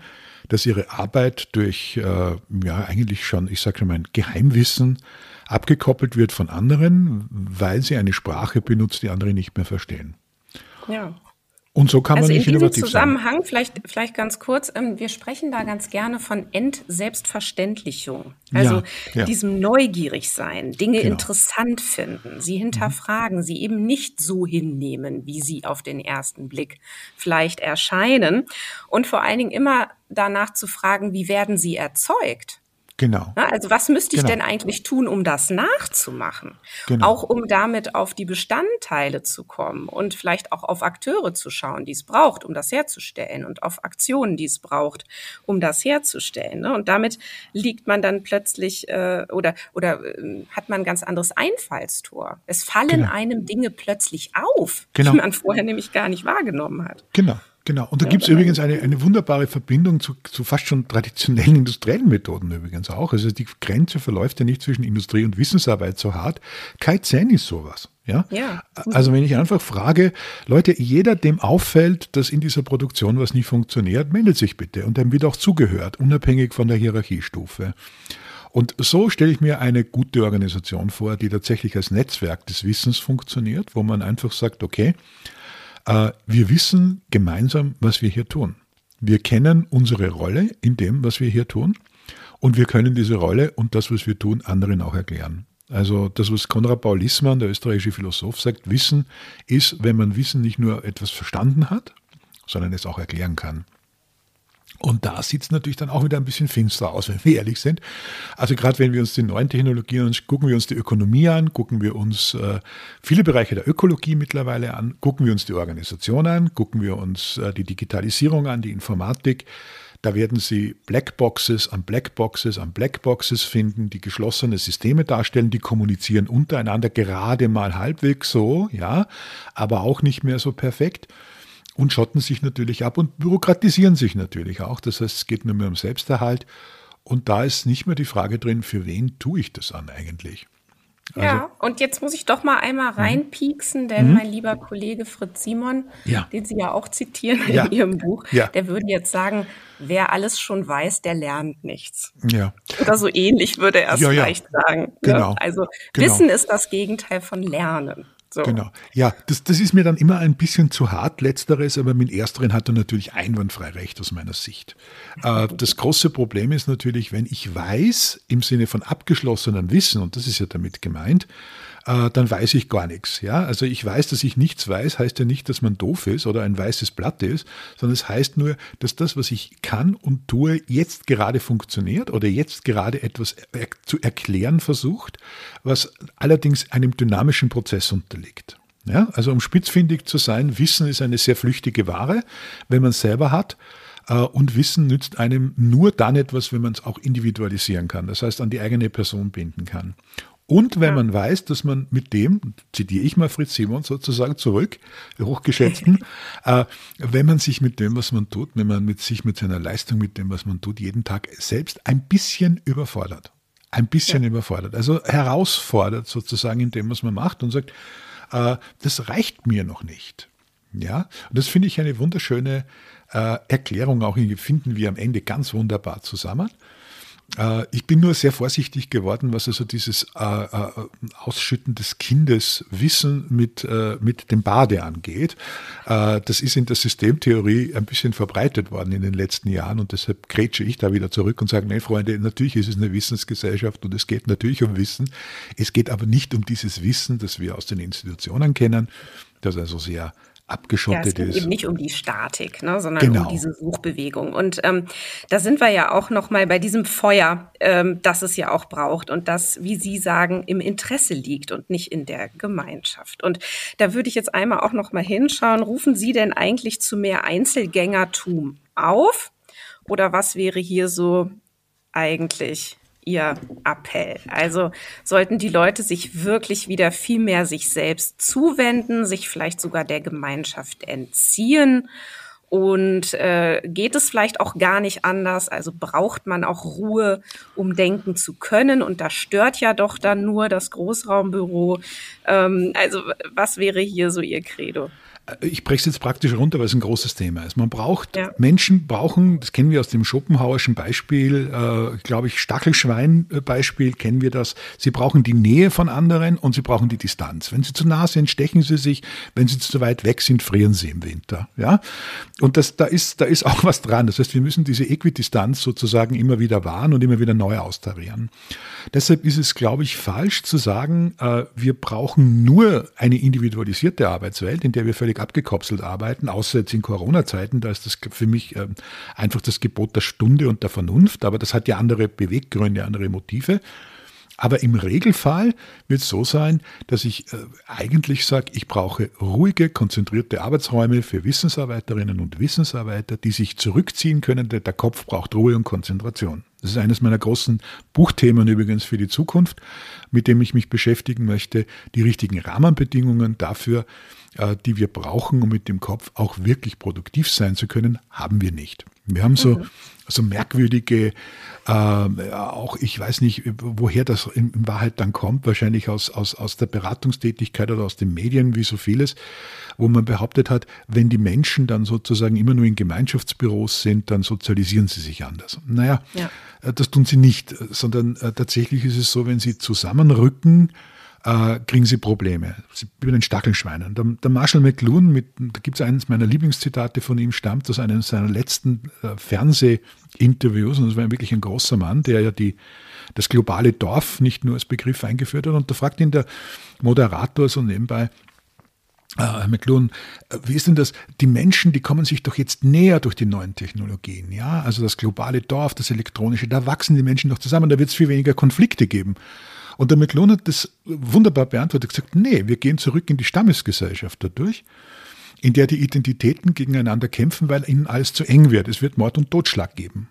dass ihre Arbeit durch, äh, ja eigentlich schon, ich sage schon mal, ein Geheimwissen abgekoppelt wird von anderen, weil sie eine Sprache benutzt, die andere nicht mehr verstehen. Ja. Und so kann man also nicht innovativ sein. Also in diesem Zusammenhang, vielleicht, vielleicht ganz kurz, ähm, wir sprechen da ganz gerne von Entselbstverständlichung. Also ja, ja. diesem Neugierigsein, Dinge genau. interessant finden, sie hinterfragen, mhm. sie eben nicht so hinnehmen, wie sie auf den ersten Blick vielleicht erscheinen. Und vor allen Dingen immer danach zu fragen, wie werden sie erzeugt? Genau. Also was müsste ich genau. denn eigentlich tun, um das nachzumachen? Genau. Auch um damit auf die Bestandteile zu kommen und vielleicht auch auf Akteure zu schauen, die es braucht, um das herzustellen, und auf Aktionen, die es braucht, um das herzustellen. Und damit liegt man dann plötzlich äh, oder, oder äh, hat man ein ganz anderes Einfallstor. Es fallen genau. einem Dinge plötzlich auf, genau. die man vorher nämlich gar nicht wahrgenommen hat. Genau. Genau, und da gibt es übrigens eine, eine wunderbare Verbindung zu, zu fast schon traditionellen industriellen Methoden übrigens auch. Also die Grenze verläuft ja nicht zwischen Industrie und Wissensarbeit so hart. Kaizen ist sowas. Ja? Ja. Also wenn ich einfach frage, Leute, jeder, dem auffällt, dass in dieser Produktion was nicht funktioniert, meldet sich bitte. Und dem wird auch zugehört, unabhängig von der Hierarchiestufe. Und so stelle ich mir eine gute Organisation vor, die tatsächlich als Netzwerk des Wissens funktioniert, wo man einfach sagt, okay, wir wissen gemeinsam, was wir hier tun. Wir kennen unsere Rolle in dem, was wir hier tun, und wir können diese Rolle und das, was wir tun, anderen auch erklären. Also das, was Konrad Paul Liessmann, der österreichische Philosoph, sagt, Wissen ist, wenn man Wissen nicht nur etwas verstanden hat, sondern es auch erklären kann. Und da sieht es natürlich dann auch wieder ein bisschen finster aus, wenn wir ehrlich sind. Also gerade wenn wir uns die neuen Technologien anschauen, gucken wir uns die Ökonomie an, gucken wir uns äh, viele Bereiche der Ökologie mittlerweile an, gucken wir uns die Organisation an, gucken wir uns äh, die Digitalisierung an, die Informatik. Da werden Sie Blackboxes an Blackboxes an Blackboxes finden, die geschlossene Systeme darstellen, die kommunizieren untereinander gerade mal halbwegs so, ja, aber auch nicht mehr so perfekt. Und schotten sich natürlich ab und bürokratisieren sich natürlich auch. Das heißt, es geht nur mehr um Selbsterhalt. Und da ist nicht mehr die Frage drin, für wen tue ich das an eigentlich? Also, ja, und jetzt muss ich doch mal einmal reinpieksen, denn mhm. mein lieber Kollege Fritz Simon, ja. den Sie ja auch zitieren ja. in Ihrem Buch, ja. der würde jetzt sagen, wer alles schon weiß, der lernt nichts. Ja. Oder so ähnlich würde er es ja, vielleicht ja. sagen. Genau. Ne? Also genau. Wissen ist das Gegenteil von Lernen. So. Genau, ja, das, das ist mir dann immer ein bisschen zu hart, letzteres, aber mit ersteren hat er natürlich einwandfrei recht aus meiner Sicht. Äh, das große Problem ist natürlich, wenn ich weiß, im Sinne von abgeschlossenem Wissen, und das ist ja damit gemeint, äh, dann weiß ich gar nichts. Ja? Also ich weiß, dass ich nichts weiß, heißt ja nicht, dass man doof ist oder ein weißes Blatt ist, sondern es heißt nur, dass das, was ich kann und tue, jetzt gerade funktioniert oder jetzt gerade etwas er- zu erklären versucht, was allerdings einem dynamischen Prozess unterliegt. liegt. Ja, also um spitzfindig zu sein, Wissen ist eine sehr flüchtige Ware, wenn man es selber hat, und Wissen nützt einem nur dann etwas, wenn man es auch individualisieren kann, das heißt an die eigene Person binden kann. Und wenn man weiß, dass man mit dem, zitiere ich mal Fritz Simon sozusagen zurück, hochgeschätzten, äh, wenn man sich mit dem, was man tut, wenn man mit sich mit seiner Leistung, mit dem, was man tut, jeden Tag selbst ein bisschen überfordert. Ein bisschen ja. überfordert, also herausfordert sozusagen in dem, was man macht, und sagt, äh, das reicht mir noch nicht. Ja, und das finde ich eine wunderschöne äh, Erklärung, auch finden wir am Ende ganz wunderbar zusammen. Äh, ich bin nur sehr vorsichtig geworden, was also dieses äh, äh, Ausschütten des Kindeswissen mit, äh, mit dem Bade angeht. Äh, das ist in der Systemtheorie ein bisschen verbreitet worden in den letzten Jahren, und deshalb grätsche ich da wieder zurück und sage, nein, Freunde, natürlich ist es eine Wissensgesellschaft und es geht natürlich um Wissen. Es geht aber nicht um dieses Wissen, das wir aus den Institutionen kennen, das also sehr abgeschottet ist. Ja, es geht ist. eben nicht um die Statik, ne, sondern genau. um diese Suchbewegung. Und ähm, da sind wir ja auch nochmal bei diesem Feuer, ähm, das es ja auch braucht und das, wie Sie sagen, im Interesse liegt und nicht in der Gemeinschaft. Und da würde ich jetzt einmal auch nochmal hinschauen. Rufen Sie denn eigentlich zu mehr Einzelgängertum auf? Oder was wäre hier so eigentlich Ihr Appell? Also sollten die Leute sich wirklich wieder viel mehr sich selbst zuwenden, sich vielleicht sogar der Gemeinschaft entziehen? Und äh, geht es vielleicht auch gar nicht anders? Also braucht man auch Ruhe, um denken zu können? Und da stört ja doch dann nur das Großraumbüro. Ähm, also was wäre hier so Ihr Credo? Ich breche es jetzt praktisch runter, weil es ein großes Thema ist. Man braucht, ja. Menschen brauchen, das kennen wir aus dem schopenhauerischen Beispiel, äh, glaube ich, Stachelschwein-Beispiel kennen wir das. Sie brauchen die Nähe von anderen und sie brauchen die Distanz. Wenn sie zu nah sind, stechen sie sich. Wenn sie zu weit weg sind, frieren sie im Winter. Ja? Und das, da ist, da ist auch was dran. Das heißt, wir müssen diese Äquidistanz sozusagen immer wieder wahren und immer wieder neu austarieren. Deshalb ist es, glaube ich, falsch zu sagen, äh, wir brauchen nur eine individualisierte Arbeitswelt, in der wir völlig abgekapselt arbeiten, außer jetzt in Corona-Zeiten, da ist das für mich äh, einfach das Gebot der Stunde und der Vernunft, aber das hat ja andere Beweggründe, andere Motive. Aber im Regelfall wird es so sein, dass ich äh, eigentlich sage, ich brauche ruhige, konzentrierte Arbeitsräume für Wissensarbeiterinnen und Wissensarbeiter, die sich zurückziehen können, denn der Kopf braucht Ruhe und Konzentration. Das ist eines meiner großen Buchthemen übrigens für die Zukunft, mit dem ich mich beschäftigen möchte, die richtigen Rahmenbedingungen dafür, die wir brauchen, um mit dem Kopf auch wirklich produktiv sein zu können, haben wir nicht. Wir haben so, so merkwürdige, äh, auch ich weiß nicht, woher das in Wahrheit dann kommt, wahrscheinlich aus, aus, aus der Beratungstätigkeit oder aus den Medien, wie so vieles, wo man behauptet hat, wenn die Menschen dann sozusagen immer nur in Gemeinschaftsbüros sind, dann sozialisieren sie sich anders. Naja, ja. Das tun sie nicht, sondern tatsächlich ist es so, wenn sie zusammenrücken, kriegen sie Probleme. Sie über den Stachelschweinen. Der, der Marshall McLuhan, mit, da gibt es eines meiner Lieblingszitate von ihm, stammt aus einem seiner letzten äh, Fernsehinterviews, und das war wirklich ein großer Mann, der ja die, das globale Dorf nicht nur als Begriff eingeführt hat. Und da fragt ihn der Moderator so nebenbei, Herr McLuhan, wie ist denn das? Die Menschen, die kommen sich doch jetzt näher durch die neuen Technologien, ja? Also das globale Dorf, das elektronische, da wachsen die Menschen doch zusammen, da wird es viel weniger Konflikte geben. Und der McLuhan hat das wunderbar beantwortet, gesagt, nee, wir gehen zurück in die Stammesgesellschaft dadurch, in der die Identitäten gegeneinander kämpfen, weil ihnen alles zu eng wird. Es wird Mord und Totschlag geben.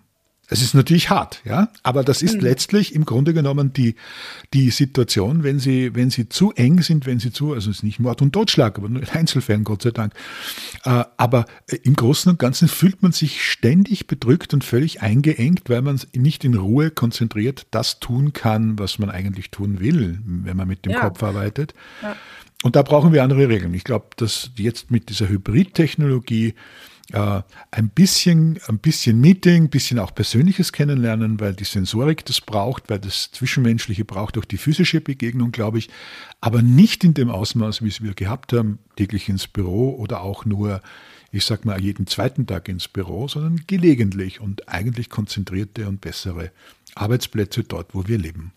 Es ist natürlich hart, ja, aber das ist letztlich im Grunde genommen die, die Situation, wenn sie, wenn sie zu eng sind, wenn sie zu, also es ist nicht Mord und Totschlag, aber nur in Einzelfällen, Gott sei Dank. Aber im Großen und Ganzen fühlt man sich ständig bedrückt und völlig eingeengt, weil man nicht in Ruhe konzentriert das tun kann, was man eigentlich tun will, wenn man mit dem ja. Kopf arbeitet. Ja. Und da brauchen wir andere Regeln. Ich glaube, dass jetzt mit dieser Hybridtechnologie Äh, ein bisschen, ein bisschen Meeting, ein bisschen auch Persönliches kennenlernen, weil die Sensorik das braucht, weil das Zwischenmenschliche braucht auch die physische Begegnung, glaube ich, aber nicht in dem Ausmaß, wie es wir gehabt haben, täglich ins Büro oder auch nur, ich sag mal, jeden zweiten Tag ins Büro, sondern gelegentlich und eigentlich konzentrierte und bessere Arbeitsplätze dort, wo wir leben.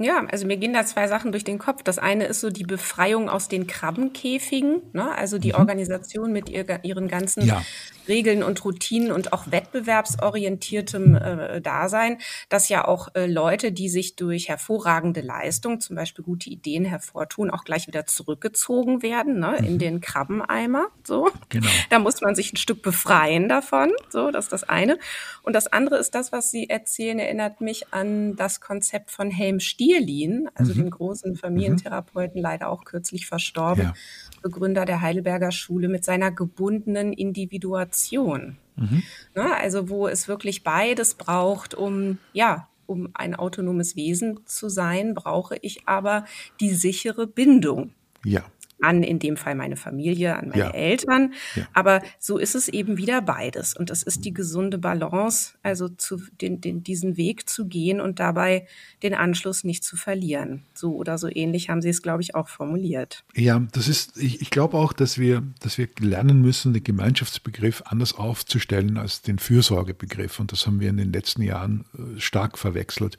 Ja, also mir gehen da zwei Sachen durch den Kopf. Das eine ist so die Befreiung aus den Krabbenkäfigen, ne? Also die mhm. Organisation mit ihr, ihren ganzen ja. Regeln und Routinen und auch wettbewerbsorientiertem äh, Dasein, dass ja auch äh, Leute, die sich durch hervorragende Leistung, zum Beispiel gute Ideen hervortun, auch gleich wieder zurückgezogen werden, ne? Mhm. In den Krabbeneimer. So. Genau. Da muss man sich ein Stück befreien davon. So, das ist das eine. Und das andere ist das, was Sie erzählen, erinnert mich an das Konzept von Helm Stie Liehen, also mhm. dem großen Familientherapeuten, leider auch kürzlich verstorben, ja. Begründer der Heidelberger Schule, mit seiner gebundenen Individuation. Mhm. Na, also wo es wirklich beides braucht, um, ja, um ein autonomes Wesen zu sein, brauche ich aber die sichere Bindung. Ja. An in dem Fall meine Familie, an meine ja. Eltern. Ja. Aber so ist es eben wieder beides. Und das ist die gesunde Balance, also zu den, den, diesen Weg zu gehen und dabei den Anschluss nicht zu verlieren. So oder so ähnlich haben Sie es, glaube ich, auch formuliert. Ja, das ist, ich, ich glaube auch, dass wir, dass wir lernen müssen, den Gemeinschaftsbegriff anders aufzustellen als den Fürsorgebegriff. Und das haben wir in den letzten Jahren stark verwechselt.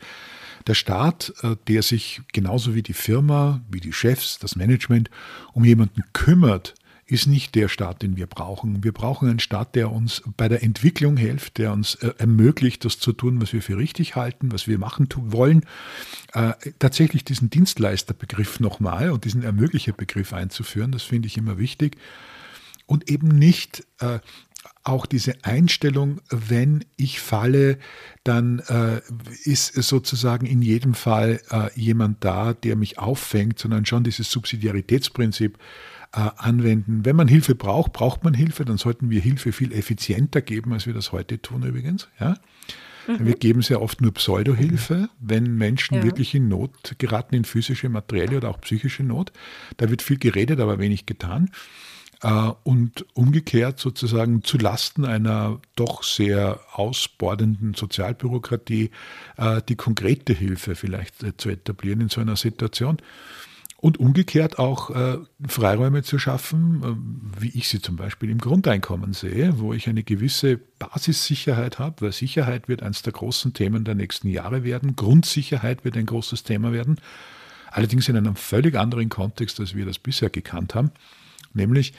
Der Staat, der sich genauso wie die Firma, wie die Chefs, das Management um jemanden kümmert, ist nicht der Staat, den wir brauchen. Wir brauchen einen Staat, der uns bei der Entwicklung hilft, der uns äh, ermöglicht, das zu tun, was wir für richtig halten, was wir machen tu- wollen. Äh, tatsächlich diesen Dienstleisterbegriff nochmal und diesen Ermöglicherbegriff einzuführen, das finde ich immer wichtig. Und eben nicht äh, auch diese Einstellung, wenn ich falle, dann äh, ist sozusagen in jedem Fall äh, jemand da, der mich auffängt, sondern schon dieses Subsidiaritätsprinzip äh, anwenden. Wenn man Hilfe braucht, braucht man Hilfe, dann sollten wir Hilfe viel effizienter geben, als wir das heute tun übrigens. Ja? Mhm. Wir geben sehr oft nur Pseudohilfe, wenn Menschen ja. wirklich in Not geraten, in physische, materielle oder auch psychische Not. Da wird viel geredet, aber wenig getan. äh, und umgekehrt sozusagen zu Lasten einer doch sehr ausbordenden Sozialbürokratie äh, die konkrete Hilfe vielleicht äh, zu etablieren in so einer Situation. Und umgekehrt auch äh, Freiräume zu schaffen, äh, wie ich sie zum Beispiel im Grundeinkommen sehe, wo ich eine gewisse Basissicherheit habe, weil Sicherheit wird eines der großen Themen der nächsten Jahre werden, Grundsicherheit wird ein großes Thema werden, allerdings in einem völlig anderen Kontext, als wir das bisher gekannt haben, nämlich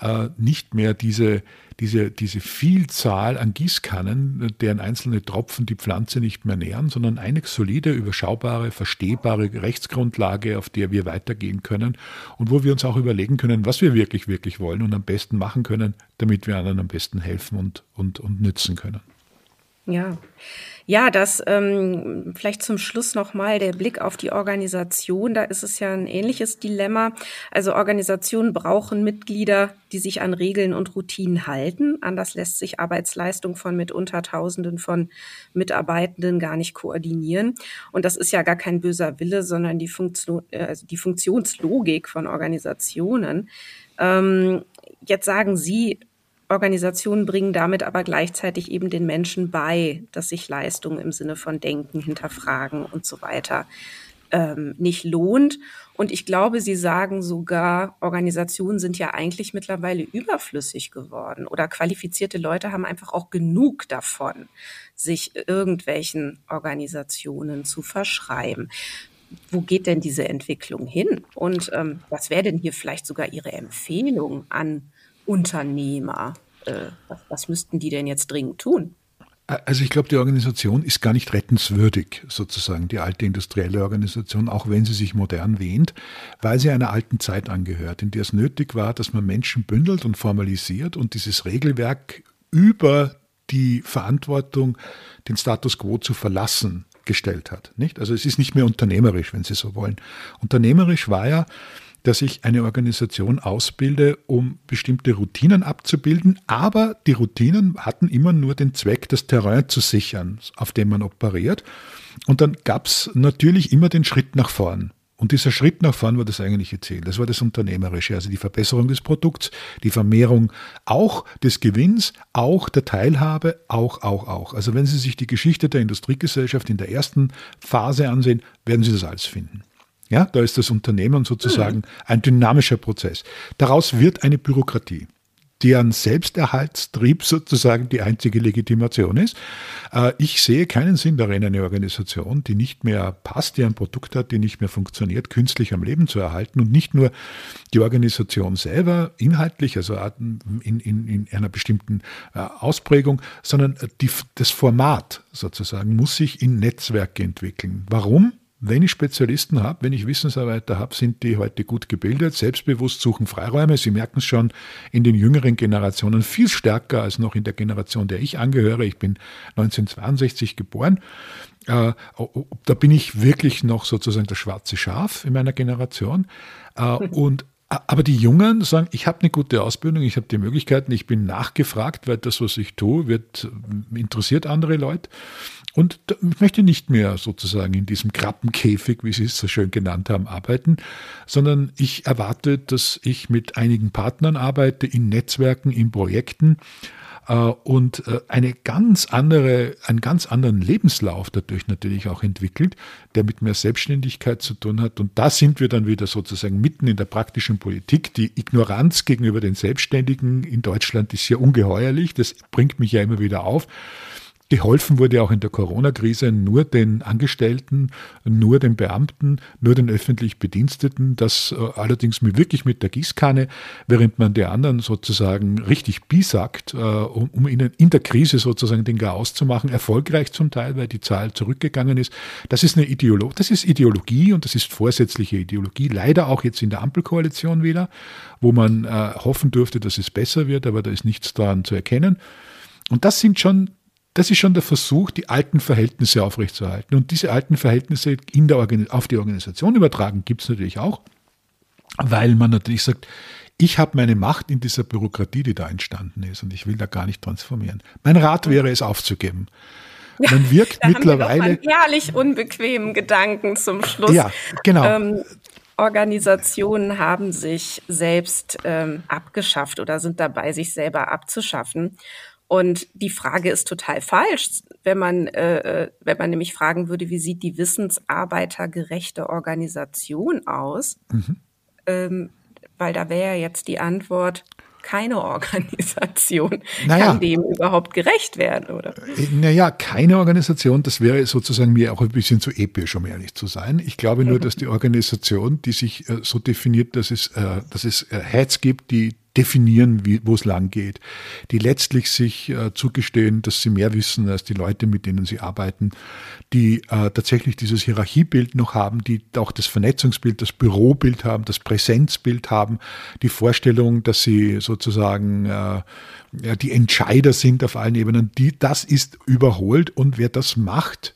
äh, nicht mehr diese, diese, diese Vielzahl an Gießkannen, deren einzelne Tropfen die Pflanze nicht mehr nähren, sondern eine solide, überschaubare, verstehbare Rechtsgrundlage, auf der wir weitergehen können und wo wir uns auch überlegen können, was wir wirklich, wirklich wollen und am besten machen können, damit wir anderen am besten helfen und, und, und nützen können. Ja, ja, das ähm, vielleicht zum Schluss nochmal der Blick auf die Organisation. Da ist es ja ein ähnliches Dilemma. Also Organisationen brauchen Mitglieder, die sich an Regeln und Routinen halten. Anders lässt sich Arbeitsleistung von mitunter Tausenden von Mitarbeitenden gar nicht koordinieren. Und das ist ja gar kein böser Wille, sondern die Funktion, also die Funktionslogik von Organisationen. Ähm, jetzt sagen Sie, Organisationen bringen damit aber gleichzeitig eben den Menschen bei, dass sich Leistung im Sinne von Denken, Hinterfragen und so weiter ähm, nicht lohnt. Und ich glaube, Sie sagen sogar, Organisationen sind ja eigentlich mittlerweile überflüssig geworden oder qualifizierte Leute haben einfach auch genug davon, sich irgendwelchen Organisationen zu verschreiben. Wo geht denn diese Entwicklung hin? Und ähm, was wäre denn hier vielleicht sogar Ihre Empfehlung an Unternehmer? Was müssten die denn jetzt dringend tun? Also ich glaube, die Organisation ist gar nicht rettenswürdig, sozusagen, die alte industrielle Organisation, auch wenn sie sich modern wähnt, weil sie einer alten Zeit angehört, in der es nötig war, dass man Menschen bündelt und formalisiert und dieses Regelwerk über die Verantwortung, den Status quo zu verlassen, gestellt hat. Nicht? Also es ist nicht mehr unternehmerisch, wenn Sie so wollen. Unternehmerisch war ja, dass ich eine Organisation ausbilde, um bestimmte Routinen abzubilden, aber die Routinen hatten immer nur den Zweck, das Terrain zu sichern, auf dem man operiert. Und dann gab es natürlich immer den Schritt nach vorn. Und dieser Schritt nach vorn war das eigentliche Ziel. Das war das Unternehmerische, also die Verbesserung des Produkts, die Vermehrung auch des Gewinns, auch der Teilhabe, auch, auch, auch. Also wenn Sie sich die Geschichte der Industriegesellschaft in der ersten Phase ansehen, werden Sie das alles finden. Ja, da ist das Unternehmen sozusagen ein dynamischer Prozess. Daraus wird eine Bürokratie, deren Selbsterhaltstrieb sozusagen die einzige Legitimation ist. Ich sehe keinen Sinn darin, eine Organisation, die nicht mehr passt, die ein Produkt hat, die nicht mehr funktioniert, künstlich am Leben zu erhalten und nicht nur die Organisation selber inhaltlich, also in, in, in einer bestimmten Ausprägung, sondern die, das Format sozusagen muss sich in Netzwerke entwickeln. Warum? Wenn ich Spezialisten habe, wenn ich Wissensarbeiter habe, sind die heute gut gebildet, selbstbewusst, suchen Freiräume. Sie merken es schon in den jüngeren Generationen viel stärker als noch in der Generation, der ich angehöre. Ich bin neunzehnhundertzweiundsechzig geboren. Da bin ich wirklich noch sozusagen das schwarze Schaf in meiner Generation. Und aber die Jungen sagen, ich habe eine gute Ausbildung, ich habe die Möglichkeiten, ich bin nachgefragt, weil das, was ich tue, wird, interessiert andere Leute. Und ich möchte nicht mehr sozusagen in diesem Krabbenkäfig, wie Sie es so schön genannt haben, arbeiten, sondern ich erwarte, dass ich mit einigen Partnern arbeite, in Netzwerken, in Projekten äh, und äh, eine ganz andere, einen ganz anderen Lebenslauf dadurch natürlich auch entwickelt, der mit mehr Selbstständigkeit zu tun hat. Und da sind wir dann wieder sozusagen mitten in der praktischen Politik. Die Ignoranz gegenüber den Selbstständigen in Deutschland ist ja ungeheuerlich. Das bringt mich ja immer wieder auf. Geholfen wurde auch in der Corona-Krise nur den Angestellten, nur den Beamten, nur den öffentlich Bediensteten, das allerdings mit, wirklich mit der Gießkanne, während man die anderen sozusagen richtig bisackt, um, um ihnen in der Krise sozusagen den Chaos zu machen, erfolgreich zum Teil, weil die Zahl zurückgegangen ist. Das ist eine Ideolo- das ist Ideologie und das ist vorsätzliche Ideologie, leider auch jetzt in der Ampelkoalition wieder, wo man äh, hoffen dürfte, dass es besser wird, aber da ist nichts daran zu erkennen. Und das sind schon Das ist schon der Versuch, die alten Verhältnisse aufrechtzuerhalten. Und diese alten Verhältnisse in der Organ- auf die Organisation übertragen gibt es natürlich auch, weil man natürlich sagt, ich habe meine Macht in dieser Bürokratie, die da entstanden ist und ich will da gar nicht transformieren. Mein Rat wäre, es aufzugeben. Man wirkt ja, da mittlerweile haben wir doch mal einen ehrlich unbequemen Gedanken zum Schluss. Ja, genau. Ähm, Organisationen haben sich selbst ähm, abgeschafft oder sind dabei, sich selber abzuschaffen. Und die Frage ist total falsch, wenn man, äh, wenn man nämlich fragen würde, wie sieht die wissensarbeitergerechte Organisation aus? Mhm. Ähm, weil da wäre ja jetzt die Antwort, keine Organisation naja. kann dem überhaupt gerecht werden, oder? Naja, keine Organisation, das wäre sozusagen mir auch ein bisschen zu episch, um ehrlich zu sein. Ich glaube nur, mhm. dass die Organisation, die sich äh, so definiert, dass es, äh, dass es äh, Heads gibt, die definieren, wie, wo es lang geht, die letztlich sich äh, zugestehen, dass sie mehr wissen als die Leute, mit denen sie arbeiten, die äh, tatsächlich dieses Hierarchiebild noch haben, die auch das Vernetzungsbild, das Bürobild haben, das Präsenzbild haben, die Vorstellung, dass sie sozusagen äh, ja, die Entscheider sind auf allen Ebenen, die, das ist überholt und wer das macht,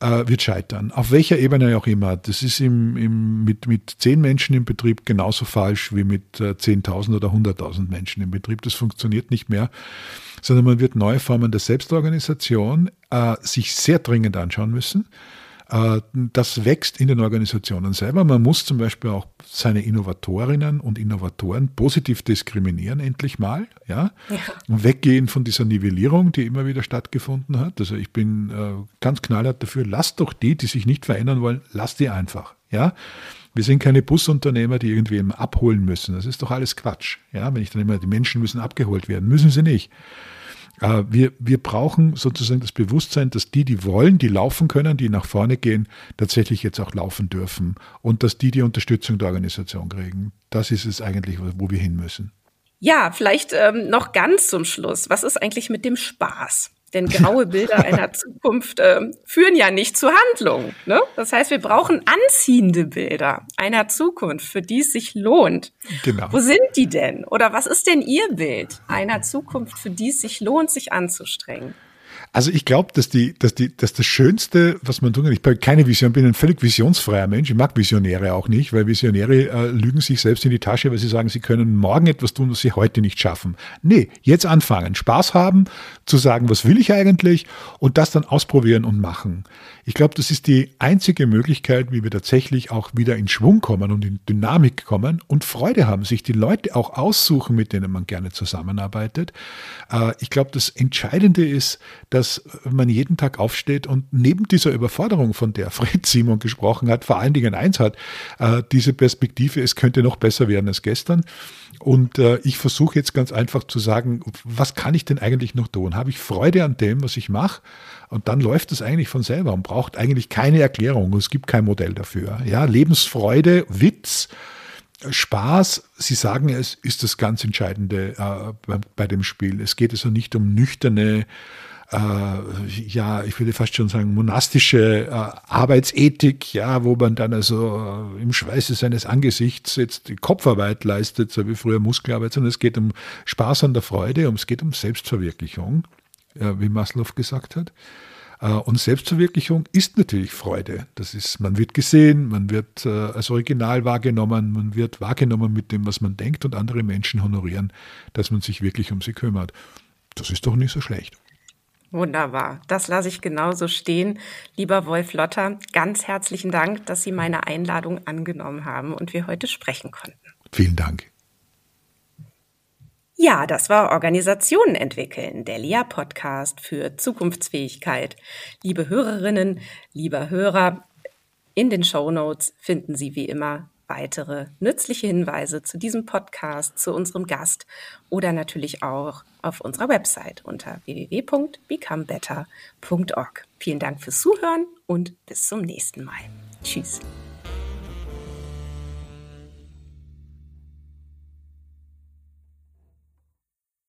wird scheitern. Auf welcher Ebene auch immer. Das ist im, im, mit, mit zehn Menschen im Betrieb genauso falsch wie mit zehntausend oder hunderttausend Menschen im Betrieb. Das funktioniert nicht mehr, sondern man wird neue Formen der Selbstorganisation äh, sich sehr dringend anschauen müssen. Äh, das wächst in den Organisationen selber. Man muss zum Beispiel auch seine Innovatorinnen und Innovatoren positiv diskriminieren, endlich mal, ja, ja. und weggehen von dieser Nivellierung, die immer wieder stattgefunden hat. Also ich bin äh, ganz knallhart dafür, lasst doch die, die sich nicht verändern wollen, lasst die einfach, ja. Wir sind keine Busunternehmer, die irgendwie abholen müssen. Das ist doch alles Quatsch, ja. Wenn ich dann immer, die Menschen müssen abgeholt werden, müssen sie nicht. Äh, wir, wir brauchen sozusagen das Bewusstsein, dass die, die wollen, die laufen können, die nach vorne gehen, tatsächlich jetzt auch laufen dürfen und dass die die Unterstützung der Organisation kriegen. Das ist es eigentlich, wo wir hin müssen. Ja, vielleicht ähm, noch ganz zum Schluss. Was ist eigentlich mit dem Spaß? Denn graue Bilder einer Zukunft äh, führen ja nicht zu Handlungen. Ne? Das heißt, wir brauchen anziehende Bilder einer Zukunft, für die es sich lohnt. Genau. Wo sind die denn? Oder was ist denn Ihr Bild einer Zukunft, für die es sich lohnt, sich anzustrengen? Also ich glaube, dass die, dass die, dass das Schönste, was man tun kann, ich bin keine Vision, bin ein völlig visionsfreier Mensch, ich mag Visionäre auch nicht, weil Visionäre äh, lügen sich selbst in die Tasche, weil sie sagen, sie können morgen etwas tun, was sie heute nicht schaffen. Nee, jetzt anfangen, Spaß haben, zu sagen, was will ich eigentlich und das dann ausprobieren und machen. Ich glaube, das ist die einzige Möglichkeit, wie wir tatsächlich auch wieder in Schwung kommen und in Dynamik kommen und Freude haben, sich die Leute auch aussuchen, mit denen man gerne zusammenarbeitet. Äh, ich glaube, das Entscheidende ist, dass man jeden Tag aufsteht und neben dieser Überforderung, von der Fritz Simon gesprochen hat, vor allen Dingen eins hat, äh, diese Perspektive, es könnte noch besser werden als gestern. Und äh, ich versuche jetzt ganz einfach zu sagen, was kann ich denn eigentlich noch tun? Habe ich Freude an dem, was ich mache? Und dann läuft es eigentlich von selber und braucht eigentlich keine Erklärung. Es gibt kein Modell dafür. Ja, Lebensfreude, Witz, Spaß, Sie sagen es, ist das ganz Entscheidende äh, bei, bei dem Spiel. Es geht also nicht um nüchterne, ja, ich würde fast schon sagen, monastische äh, Arbeitsethik, ja, wo man dann also äh, im Schweiße seines Angesichts jetzt die Kopfarbeit leistet, so wie früher Muskelarbeit, sondern es geht um Spaß an der Freude, um, es geht um Selbstverwirklichung, äh, wie Maslow gesagt hat. Äh, und Selbstverwirklichung ist natürlich Freude. Das ist, man wird gesehen, man wird äh, als Original wahrgenommen, man wird wahrgenommen mit dem, was man denkt und andere Menschen honorieren, dass man sich wirklich um sie kümmert. Das ist doch nicht so schlecht. Wunderbar, das lasse ich genauso stehen. Lieber Wolf Lotter, ganz herzlichen Dank, dass Sie meine Einladung angenommen haben und wir heute sprechen konnten. Vielen Dank. Ja, das war Organisationen entwickeln, der L E A-Podcast für Zukunftsfähigkeit. Liebe Hörerinnen, lieber Hörer, in den Shownotes finden Sie wie immer weitere nützliche Hinweise zu diesem Podcast, zu unserem Gast oder natürlich auch auf unserer Website unter w w w punkt becomebetter punkt org. Vielen Dank fürs Zuhören und bis zum nächsten Mal. Tschüss.